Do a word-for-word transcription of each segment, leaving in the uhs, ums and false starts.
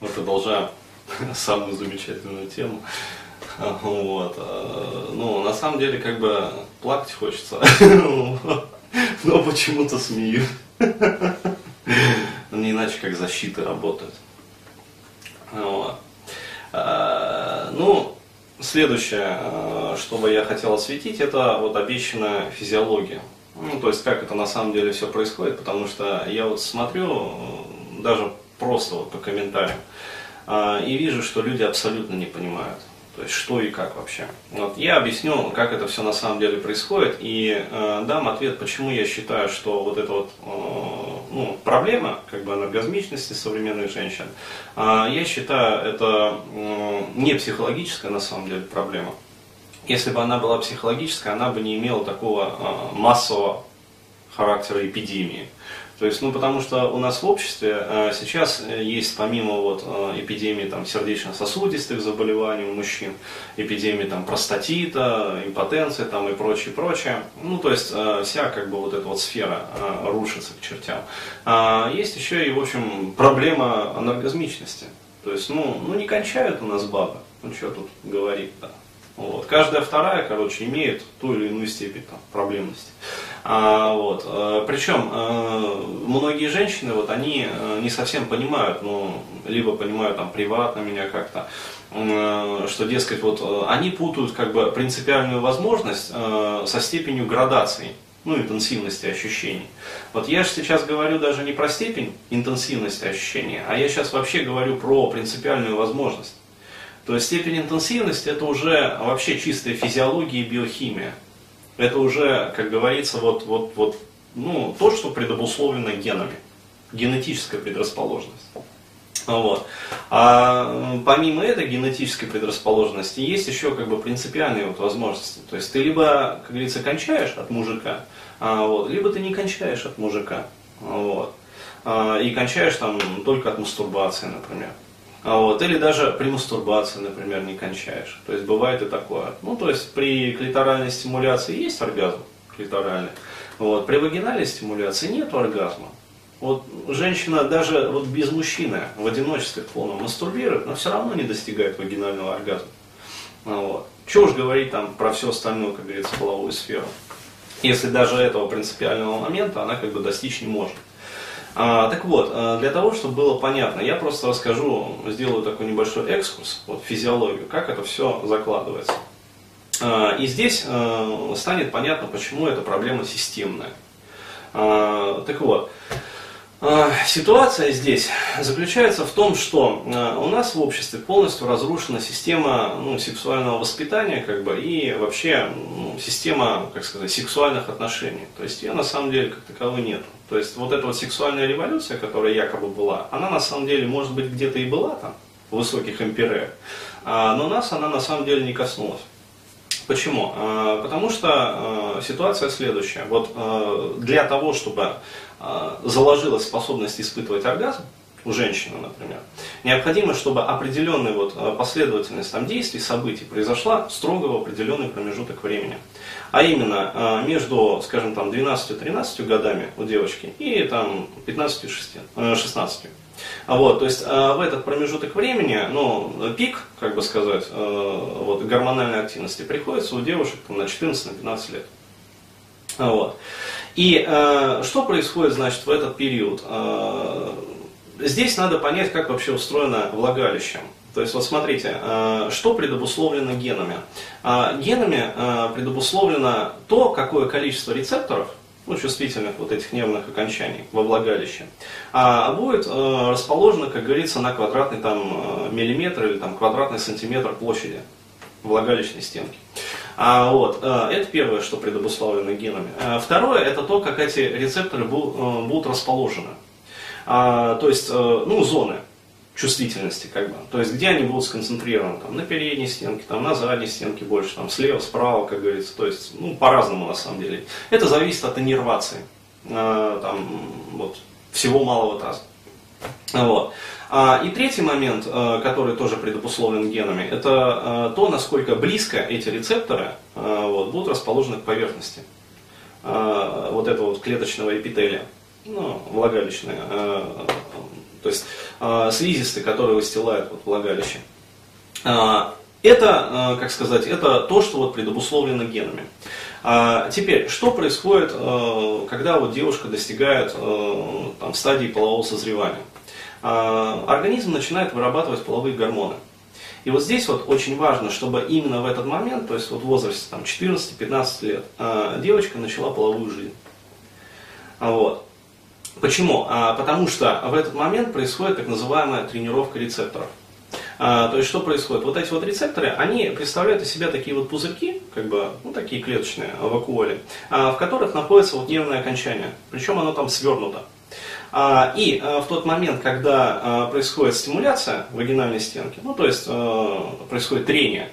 мы продолжаем самую замечательную тему. Вот. Ну, на самом деле, как бы, плакать хочется, но почему-то смеют. Не иначе, как защиты работают. Ну, следующее, что бы я хотел осветить, это вот обещанная физиология. Ну, то есть, как это на самом деле все происходит, потому что я вот смотрю, даже просто вот по комментариям, и вижу, что люди абсолютно не понимают, то есть, что и как вообще. Вот, я объясню, как это все на самом деле происходит, и э, дам ответ, почему я считаю, что вот эта вот, э, ну, проблема, как бы, анаргазмичности современных женщин, э, я считаю, это э, не психологическая на самом деле проблема. Если бы она была психологическая, она бы не имела такого э, массового характера эпидемии. То есть, ну, потому что у нас в обществе э, сейчас есть, помимо вот, э, эпидемии там, сердечно-сосудистых заболеваний у мужчин, эпидемии там, простатита, импотенции там, и прочее, прочее, ну, то есть, э, вся, как бы, вот эта вот сфера э, рушится к чертям. А есть еще и, в общем, проблема анаргазмичности. То есть, ну, ну не кончают у нас бабы, ну, что тут говорить-то. Вот. Каждая вторая, короче, имеет ту или иную степень там, проблемности. А, вот. а, причем а, многие женщины, вот, они а, не совсем понимают, ну, либо понимают там, приватно меня как-то, а, что, дескать, вот, а, они путают, как бы, принципиальную возможность а, со степенью градации, ну, интенсивности ощущений. Вот я же сейчас говорю даже не про степень интенсивности ощущений, а я сейчас вообще говорю про принципиальную возможность. То есть степень интенсивности – это уже вообще чистая физиология и биохимия. Это уже, как говорится, вот, вот, вот, ну, то, что предобусловлено генами, генетическая предрасположенность. Вот. А помимо этой генетической предрасположенности есть еще, как бы, принципиальные вот возможности. То есть ты либо, как говорится, кончаешь от мужика, вот, либо ты не кончаешь от мужика. Вот, и кончаешь там только от мастурбации, например. Вот. Или даже при мастурбации, например, не кончаешь. То есть бывает и такое. Ну, то есть при клиторальной стимуляции есть оргазм клиторальный. Вот. При вагинальной стимуляции нет оргазма. Вот женщина даже вот без мужчины в одиночестве полном мастурбирует, но все равно не достигает вагинального оргазма. Вот. Чего уж говорить там про все остальное, как говорится, половую сферу. Если даже этого принципиального момента она, как бы, достичь не может. А, так вот, для того, чтобы было понятно, я просто расскажу, сделаю такой небольшой экскурс вот, в физиологию, как это все закладывается. А, и здесь а, станет понятно, почему эта проблема системная. А, так вот, а, ситуация здесь заключается в том, что а, у нас в обществе полностью разрушена система ну, сексуального воспитания, как бы, и вообще ну, система, как сказать, сексуальных отношений. То есть ее на самом деле как таковой нету. То есть вот эта вот сексуальная революция, которая якобы была, она на самом деле, может быть, где-то и была там, в высоких эмпиреях, но нас она на самом деле не коснулась. Почему? Потому что ситуация следующая. Вот для того, чтобы заложилась способность испытывать оргазм у женщины, например, необходимо, чтобы определенная вот последовательность там, действий, событий произошла строго в определенный промежуток времени. А именно между, скажем, там, двенадцатью-тринадцатью годами у девочки и там, пятнадцатью-шестнадцатью. Вот, то есть в этот промежуток времени ну, пик, как бы сказать, вот, гормональной активности приходится у девушек там, на четырнадцать-пятнадцать лет. Вот. И что происходит, значит, в этот период? Здесь надо понять, как вообще устроено влагалище. То есть, вот смотрите, что предобусловлено генами. Генами предобусловлено то, какое количество рецепторов, ну, чувствительных вот этих нервных окончаний во влагалище, будет расположено, как говорится, на квадратный там, миллиметр или там, квадратный сантиметр площади влагалищной стенки. А вот, это первое, что предобусловлено генами. Второе, это то, как эти рецепторы будут расположены. А, то есть, ну, зоны чувствительности, как бы, то есть, где они будут сконцентрированы, там, на передней стенке, там, на задней стенке больше, там, слева, справа, как говорится, то есть, ну, по-разному, на самом деле. Это зависит от иннервации, а, там, вот, всего малого таза. Вот. А, и третий момент, а, который тоже предопусловлен генами, это а, то, насколько близко эти рецепторы а, вот, будут расположены к поверхности а, вот этого вот клеточного эпителия. Ну, влагалищная э, то есть э, слизистые, которые выстилают вот влагалище. Э, это, э, как сказать, это то, что вот предобусловлено генами. А теперь, что происходит, э, когда вот девушка достигает э, там, стадии полового созревания? Э, организм начинает вырабатывать половые гормоны. И вот здесь вот очень важно, чтобы именно в этот момент, то есть вот в возрасте четырнадцати-пятнадцати лет, девочка начала половую жизнь. Вот. Почему? Потому что в этот момент происходит так называемая тренировка рецепторов. То есть что происходит? Вот эти вот рецепторы, они представляют из себя такие вот пузырьки, как бы, ну такие клеточные вакуоли, в которых находится вот нервное окончание, причем оно там свернуто. И в тот момент, когда происходит стимуляция вагинальной стенки, ну то есть происходит трение,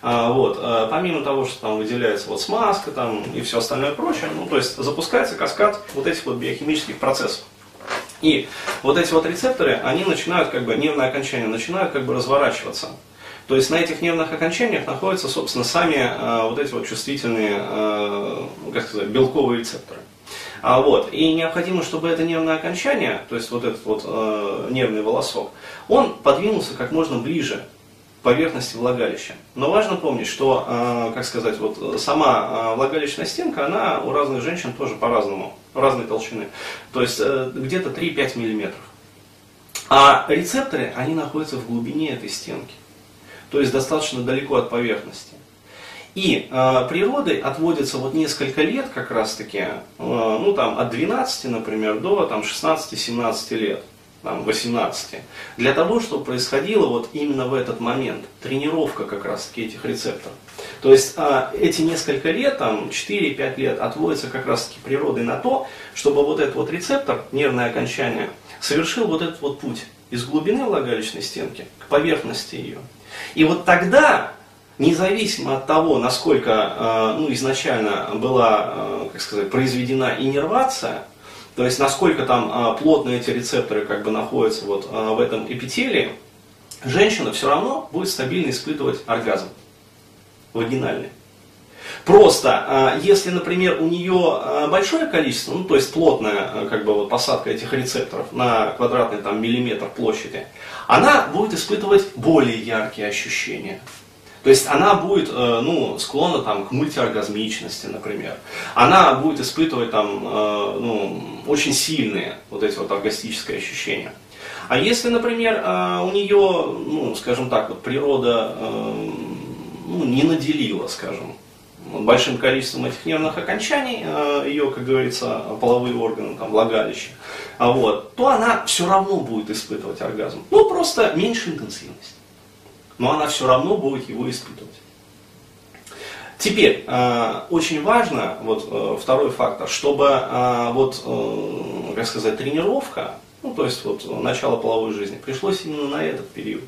вот, помимо того, что там выделяется вот смазка там, и все остальное прочее, ну то есть запускается каскад вот этих вот биохимических процессов. И вот эти вот рецепторы, они начинают как бы, нервные окончания начинают как бы разворачиваться. То есть на этих нервных окончаниях находятся, собственно, сами вот эти вот чувствительные, как сказать, белковые рецепторы. А вот, и необходимо, чтобы это нервное окончание, то есть вот этот вот э, нервный волосок, он подвинулся как можно ближе к поверхности влагалища. Но важно помнить, что, э, как сказать, вот сама э, влагалищная стенка, она у разных женщин тоже по-разному, разной толщины. То есть э, где-то три-пять миллиметров. А рецепторы, они находятся в глубине этой стенки. То есть достаточно далеко от поверхности. И э, природой отводится вот несколько лет как раз таки, э, ну там от двенадцати, например, до шестнадцати-семнадцати лет, там, восемнадцати, для того, чтобы происходила вот именно в этот момент тренировка как раз таки этих рецепторов. То есть э, эти несколько лет, там четыре-пять лет отводится как раз таки природой на то, чтобы вот этот вот рецептор, нервное окончание, совершил вот этот вот путь из глубины влагалищной стенки к поверхности ее. И вот тогда... Независимо от того, насколько ну, изначально была, как сказать, произведена иннервация, то есть насколько там плотно эти рецепторы как бы находятся вот в этом эпителии, женщина все равно будет стабильно испытывать оргазм вагинальный. Просто, если, например, у нее большое количество, ну, то есть плотная как бы, вот, посадка этих рецепторов на квадратный там, миллиметр площади, она будет испытывать более яркие ощущения. То есть она будет ну, склонна там, к мультиоргазмичности, например. Она будет испытывать там, ну, очень сильные вот эти вот оргастические ощущения. А если, например, у нее, ну, скажем так, вот природа ну, не наделила, скажем, большим количеством этих нервных окончаний, ее, как говорится, половые органы, там, влагалище, вот, то она все равно будет испытывать оргазм. Ну, просто меньше интенсивности. Но она все равно будет его испытывать. Теперь, э, очень важно, вот э, второй фактор, чтобы э, вот, э, как сказать, тренировка, ну, то есть вот, начало половой жизни, пришлось именно на этот период.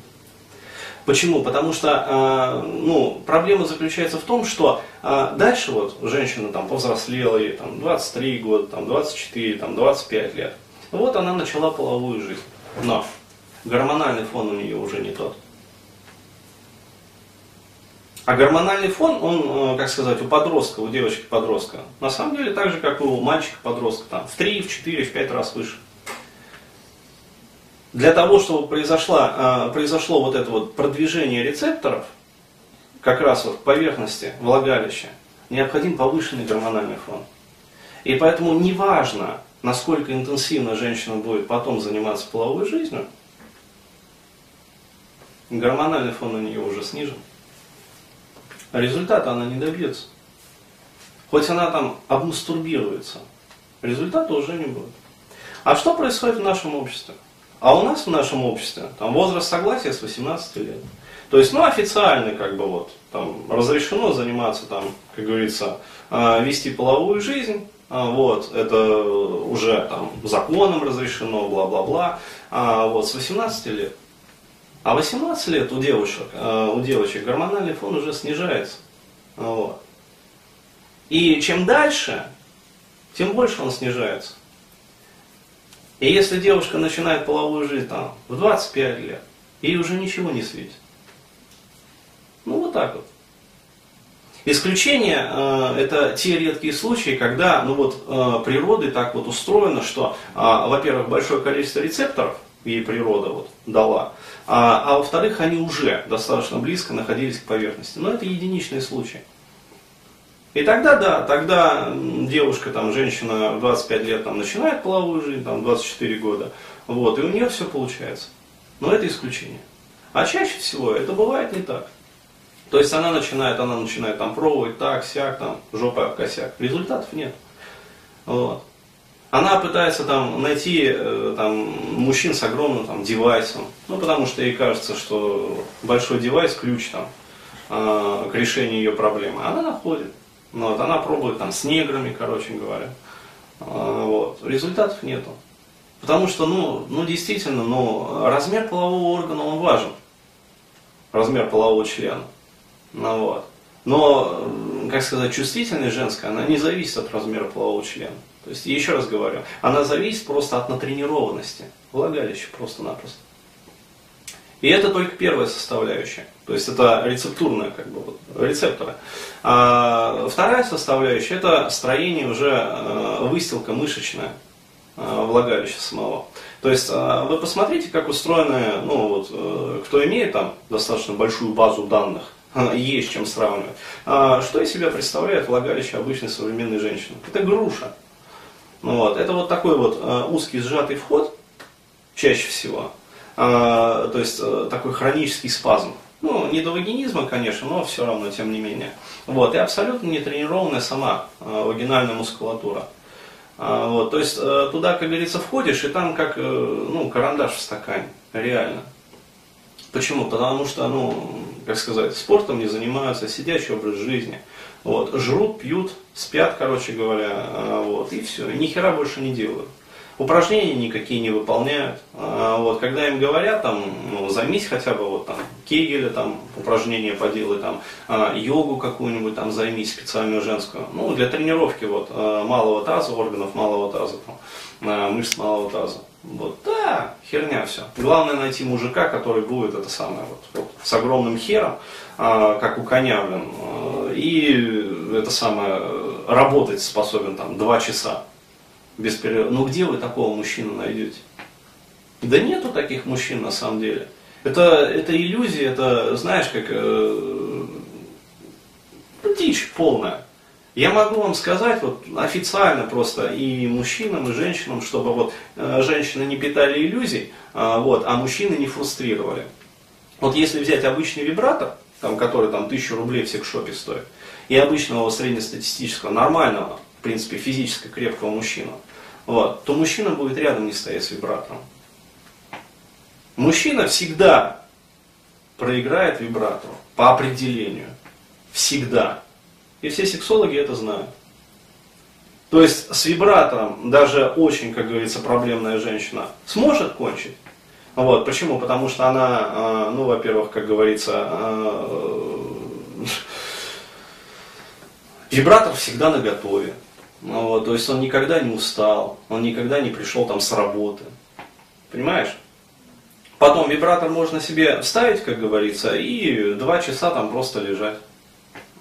Почему? Потому что э, ну, проблема заключается в том, что э, дальше вот, женщина там, повзрослела, ей там, двадцать три года, там, двадцать четыре, там, двадцать пять лет. Вот она начала половую жизнь. Но гормональный фон у нее уже не тот. А гормональный фон, он, как сказать, у подростка, у девочки-подростка, на самом деле так же, как и у мальчика-подростка, там, в три, в четыре, в пять раз выше. Для того, чтобы произошло, произошло вот это вот продвижение рецепторов, как раз вот к поверхности влагалища, необходим повышенный гормональный фон. И поэтому неважно, насколько интенсивно женщина будет потом заниматься половой жизнью, гормональный фон у нее уже снижен. Результата она не добьется. Хоть она там обмастурбируется, результата уже не будет. А что происходит в нашем обществе? А у нас в нашем обществе там, возраст согласия с восемнадцати лет. То есть, ну, официально как бы вот, там, разрешено заниматься, там, как говорится, вести половую жизнь. Вот, это уже там, законом разрешено, бла-бла-бла. А вот с восемнадцати лет. А восемнадцати лет у девушек, у девочек гормональный фон уже снижается. Вот. И чем дальше, тем больше он снижается. И если девушка начинает половую жизнь там, в двадцать пять лет, ей уже ничего не светит. Ну вот так вот. Исключение э, – это те редкие случаи, когда ну, вот, э, природа так вот устроена, что, э, во-первых, большое количество рецепторов, ей природа вот дала. А, а во-вторых, они уже достаточно близко находились к поверхности. Но это единичные случаи. И тогда, да, тогда девушка, там, женщина в двадцать пять лет там, начинает половую жизнь, там, двадцать четыре года, вот, и у нее все получается. Но это исключение. А чаще всего это бывает не так. То есть она начинает, она начинает там пробовать так, сяк, там, жопа в косяк. Результатов нет. Вот. Она пытается там найти там, мужчин с огромным там, девайсом. Ну, потому что ей кажется, что большой девайс, ключ там, э, к решению ее проблемы. Она находит. Вот. Она пробует там с неграми, короче говоря. Э, вот. Результатов нету. Потому что, ну, ну действительно, ну, размер полового органа, он важен. Размер полового члена. Ну, вот. Но, как сказать, чувствительность женская, она не зависит от размера полового члена. То есть, еще раз говорю, она зависит просто от натренированности влагалища просто-напросто. И это только первая составляющая. То есть, это рецептурная, как бы, рецепторы. А вторая составляющая, это строение уже, выстилка мышечная влагалища самого. То есть, вы посмотрите, как устроены, ну, вот, кто имеет там достаточно большую базу данных, есть чем сравнивать. Что из себя представляет влагалище обычной современной женщины? Это груша. Вот. Это вот такой вот узкий сжатый вход, чаще всего. То есть такой хронический спазм. Ну, не до вагинизма, конечно, но все равно, тем не менее. Вот. И абсолютно нетренированная сама вагинальная мускулатура. Вот. То есть туда, как говорится, входишь, и там как, ну, карандаш в стакане. Реально. Почему? Потому что, ну, как сказать, спортом не занимаются, сидячий образ жизни. Вот, жрут, пьют, спят, короче говоря, вот, и все. Ни хера больше не делают. Упражнения никакие не выполняют. Вот, когда им говорят, там, ну, займись хотя бы вот, там, кегеля, там, упражнения поделай, там, йогу какую-нибудь там, займись специальную женскую. Ну, для тренировки вот, малого таза, органов малого таза, там, мышц малого таза. Вот, да, херня все. Главное найти мужика, который будет это самое вот, вот с огромным хером, а, как у коня, блин, а, и это самое работать способен там два часа без перерыва. Ну где вы такого мужчину найдете? Да нету таких мужчин на самом деле. Это, это иллюзия, это знаешь как э, дичь полная. Я могу вам сказать вот, официально просто и мужчинам, и женщинам, чтобы вот, женщины не питали иллюзий, вот, а мужчины не фрустрировали. Вот если взять обычный вибратор, там, который там, тысячу рублей в секшопе стоит, и обычного среднестатистического, нормального, в принципе, физически крепкого мужчину, вот, то мужчина будет рядом не стоять с вибратором. Мужчина всегда проиграет вибратору по определению. Всегда. И все сексологи это знают. То есть с вибратором даже очень, как говорится, проблемная женщина сможет кончить. Вот. Почему? Потому что она, ну, во-первых, как говорится, вибратор всегда наготове. Вот. То есть он никогда не устал, он никогда не пришел там с работы. Понимаешь? Потом вибратор можно себе вставить, как говорится, и два часа там просто лежать.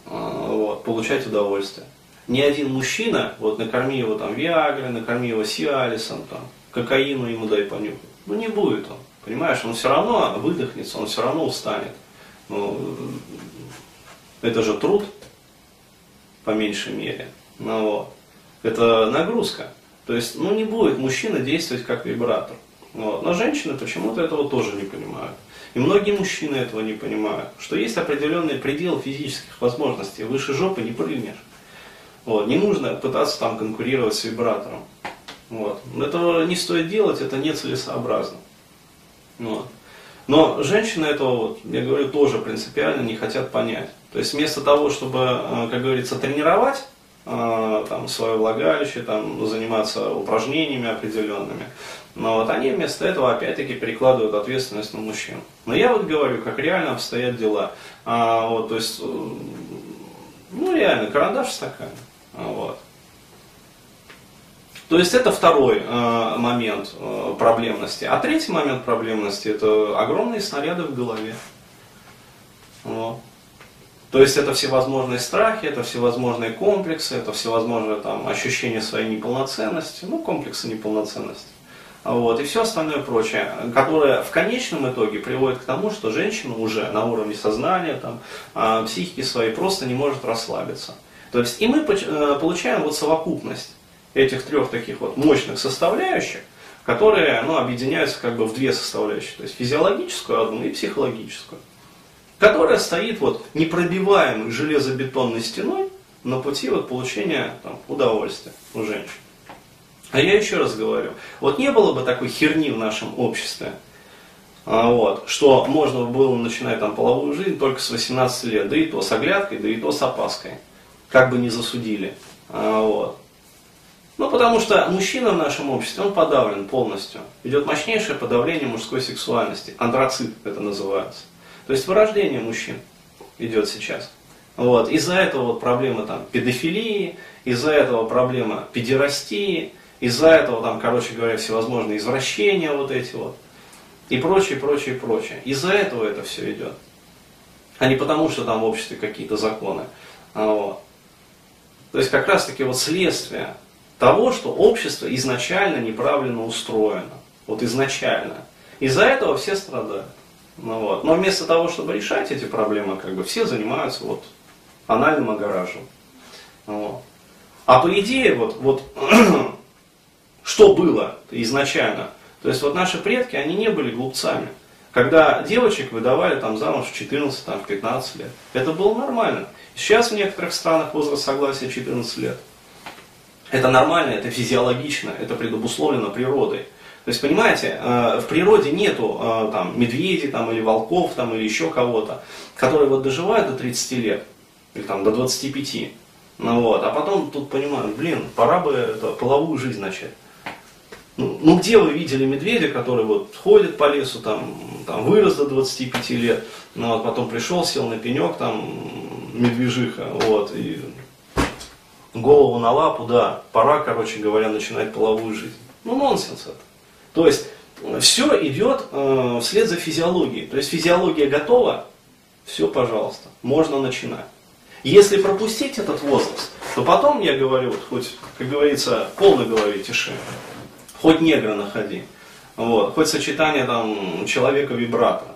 Вот, получать удовольствие. Ни один мужчина, вот накорми его там виагрой, накорми его сиалисом, там, кокаину ему дай понюхать. Ну не будет он, понимаешь, он все равно выдохнется, он все равно устанет. Ну, это же труд, по меньшей мере. Ну, вот. Это нагрузка. То есть, ну не будет мужчина действовать как вибратор. Вот. Но женщины почему-то этого тоже не понимают. И многие мужчины этого не понимают, что есть определенный предел физических возможностей, выше жопы не прыгнешь. Вот. Не нужно пытаться там конкурировать с вибратором. Вот. Этого не стоит делать, это нецелесообразно. Вот. Но женщины этого, вот, я говорю, тоже принципиально не хотят понять. То есть вместо того, чтобы, как говорится, тренировать там, свое влагалище, там, заниматься упражнениями определенными, но вот они вместо этого опять-таки перекладывают ответственность на мужчин. Но я вот говорю, как реально обстоят дела. А, вот, то есть, ну реально, карандаш в стакане. А, вот. То есть это второй а, момент а, проблемности. А третий момент проблемности – это огромные снаряды в голове. Вот. То есть это всевозможные страхи, это всевозможные комплексы, это всевозможные там, ощущения своей неполноценности, ну комплексы неполноценности. вот, и все остальное прочее, которое в конечном итоге приводит к тому, что женщина уже на уровне сознания, там, психики своей просто не может расслабиться. То есть и мы получаем вот совокупность этих трех таких вот мощных составляющих, которые, ну, объединяются как бы в две составляющие, то есть физиологическую одну и психологическую, которая стоит вот непробиваемой железобетонной стеной на пути вот получения там, удовольствия у женщин. А я еще раз говорю, вот не было бы такой херни в нашем обществе, вот, что можно было начинать там половую жизнь только с восемнадцати лет, да и то с оглядкой, да и то с опаской, как бы не засудили. Вот. Ну, потому что мужчина в нашем обществе, он подавлен полностью. Идет мощнейшее подавление мужской сексуальности. Антрацит это называется. То есть вырождение мужчин идет сейчас. Вот. Из-за этого вот проблема там, педофилии, из-за этого проблема педерастии, из-за этого, там, короче говоря, всевозможные извращения вот эти вот. И прочее, прочее, прочее. Из-за этого это все идет. А не потому, что там в обществе какие-то законы. Вот. То есть как раз-таки вот следствие того, что общество изначально неправильно устроено. Вот изначально. Из-за этого все страдают. Ну, вот. Но вместо того, чтобы решать эти проблемы, как бы, все занимаются вот, анальным огораживанием. Вот. А по идее, вот, вот, что было изначально? То есть вот наши предки, они не были глупцами. Когда девочек выдавали там, замуж в четырнадцать-пятнадцать лет, это было нормально. Сейчас в некоторых странах возраст согласия четырнадцать лет. Это нормально, это физиологично, это предусмотрено природой. То есть, понимаете, в природе нету там, медведей там, или волков там, или еще кого-то, которые вот доживают до тридцати лет, или там, до двадцати пяти. Ну, вот. А потом тут понимают, блин, пора бы это, половую жизнь начать. Ну, ну где вы видели медведя, который вот ходит по лесу, там, там, вырос до двадцати пяти лет, ну, вот, потом пришел, сел на пенек, там, медвежиха, вот, и... голову на лапу, да, пора, короче говоря, начинать половую жизнь. Ну, нонсенс это. То есть, все идет э, вслед за физиологией. То есть, физиология готова, все, пожалуйста, можно начинать. Если пропустить этот возраст, то потом, я говорю, вот, хоть, как говорится, пол на голове тиши, хоть негра находи, вот, хоть сочетание там человека-вибратора.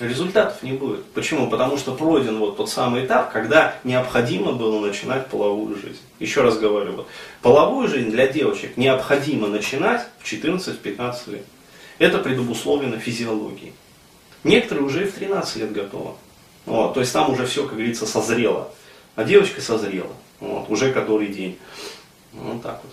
Результатов не будет. Почему? Потому что пройден вот тот самый этап, когда необходимо было начинать половую жизнь. Еще раз говорю, вот, половую жизнь для девочек необходимо начинать в четырнадцать-пятнадцать лет. Это предусмотрено физиологией. Некоторые уже и в тринадцать лет готовы. Вот, то есть там уже все, как говорится, созрело. А девочка созрела. Вот, уже который день. Вот так вот.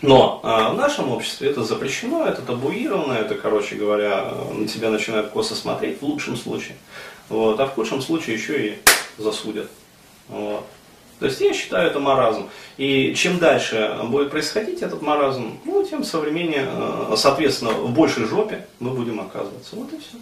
Но а в нашем обществе это запрещено, это табуировано, это, короче говоря, на тебя начинают косо смотреть в лучшем случае. Вот, а в худшем случае еще и засудят. Вот. То есть я считаю это маразм. И чем дальше будет происходить этот маразм, ну, тем современнее, соответственно, в большей жопе мы будем оказываться. Вот и все.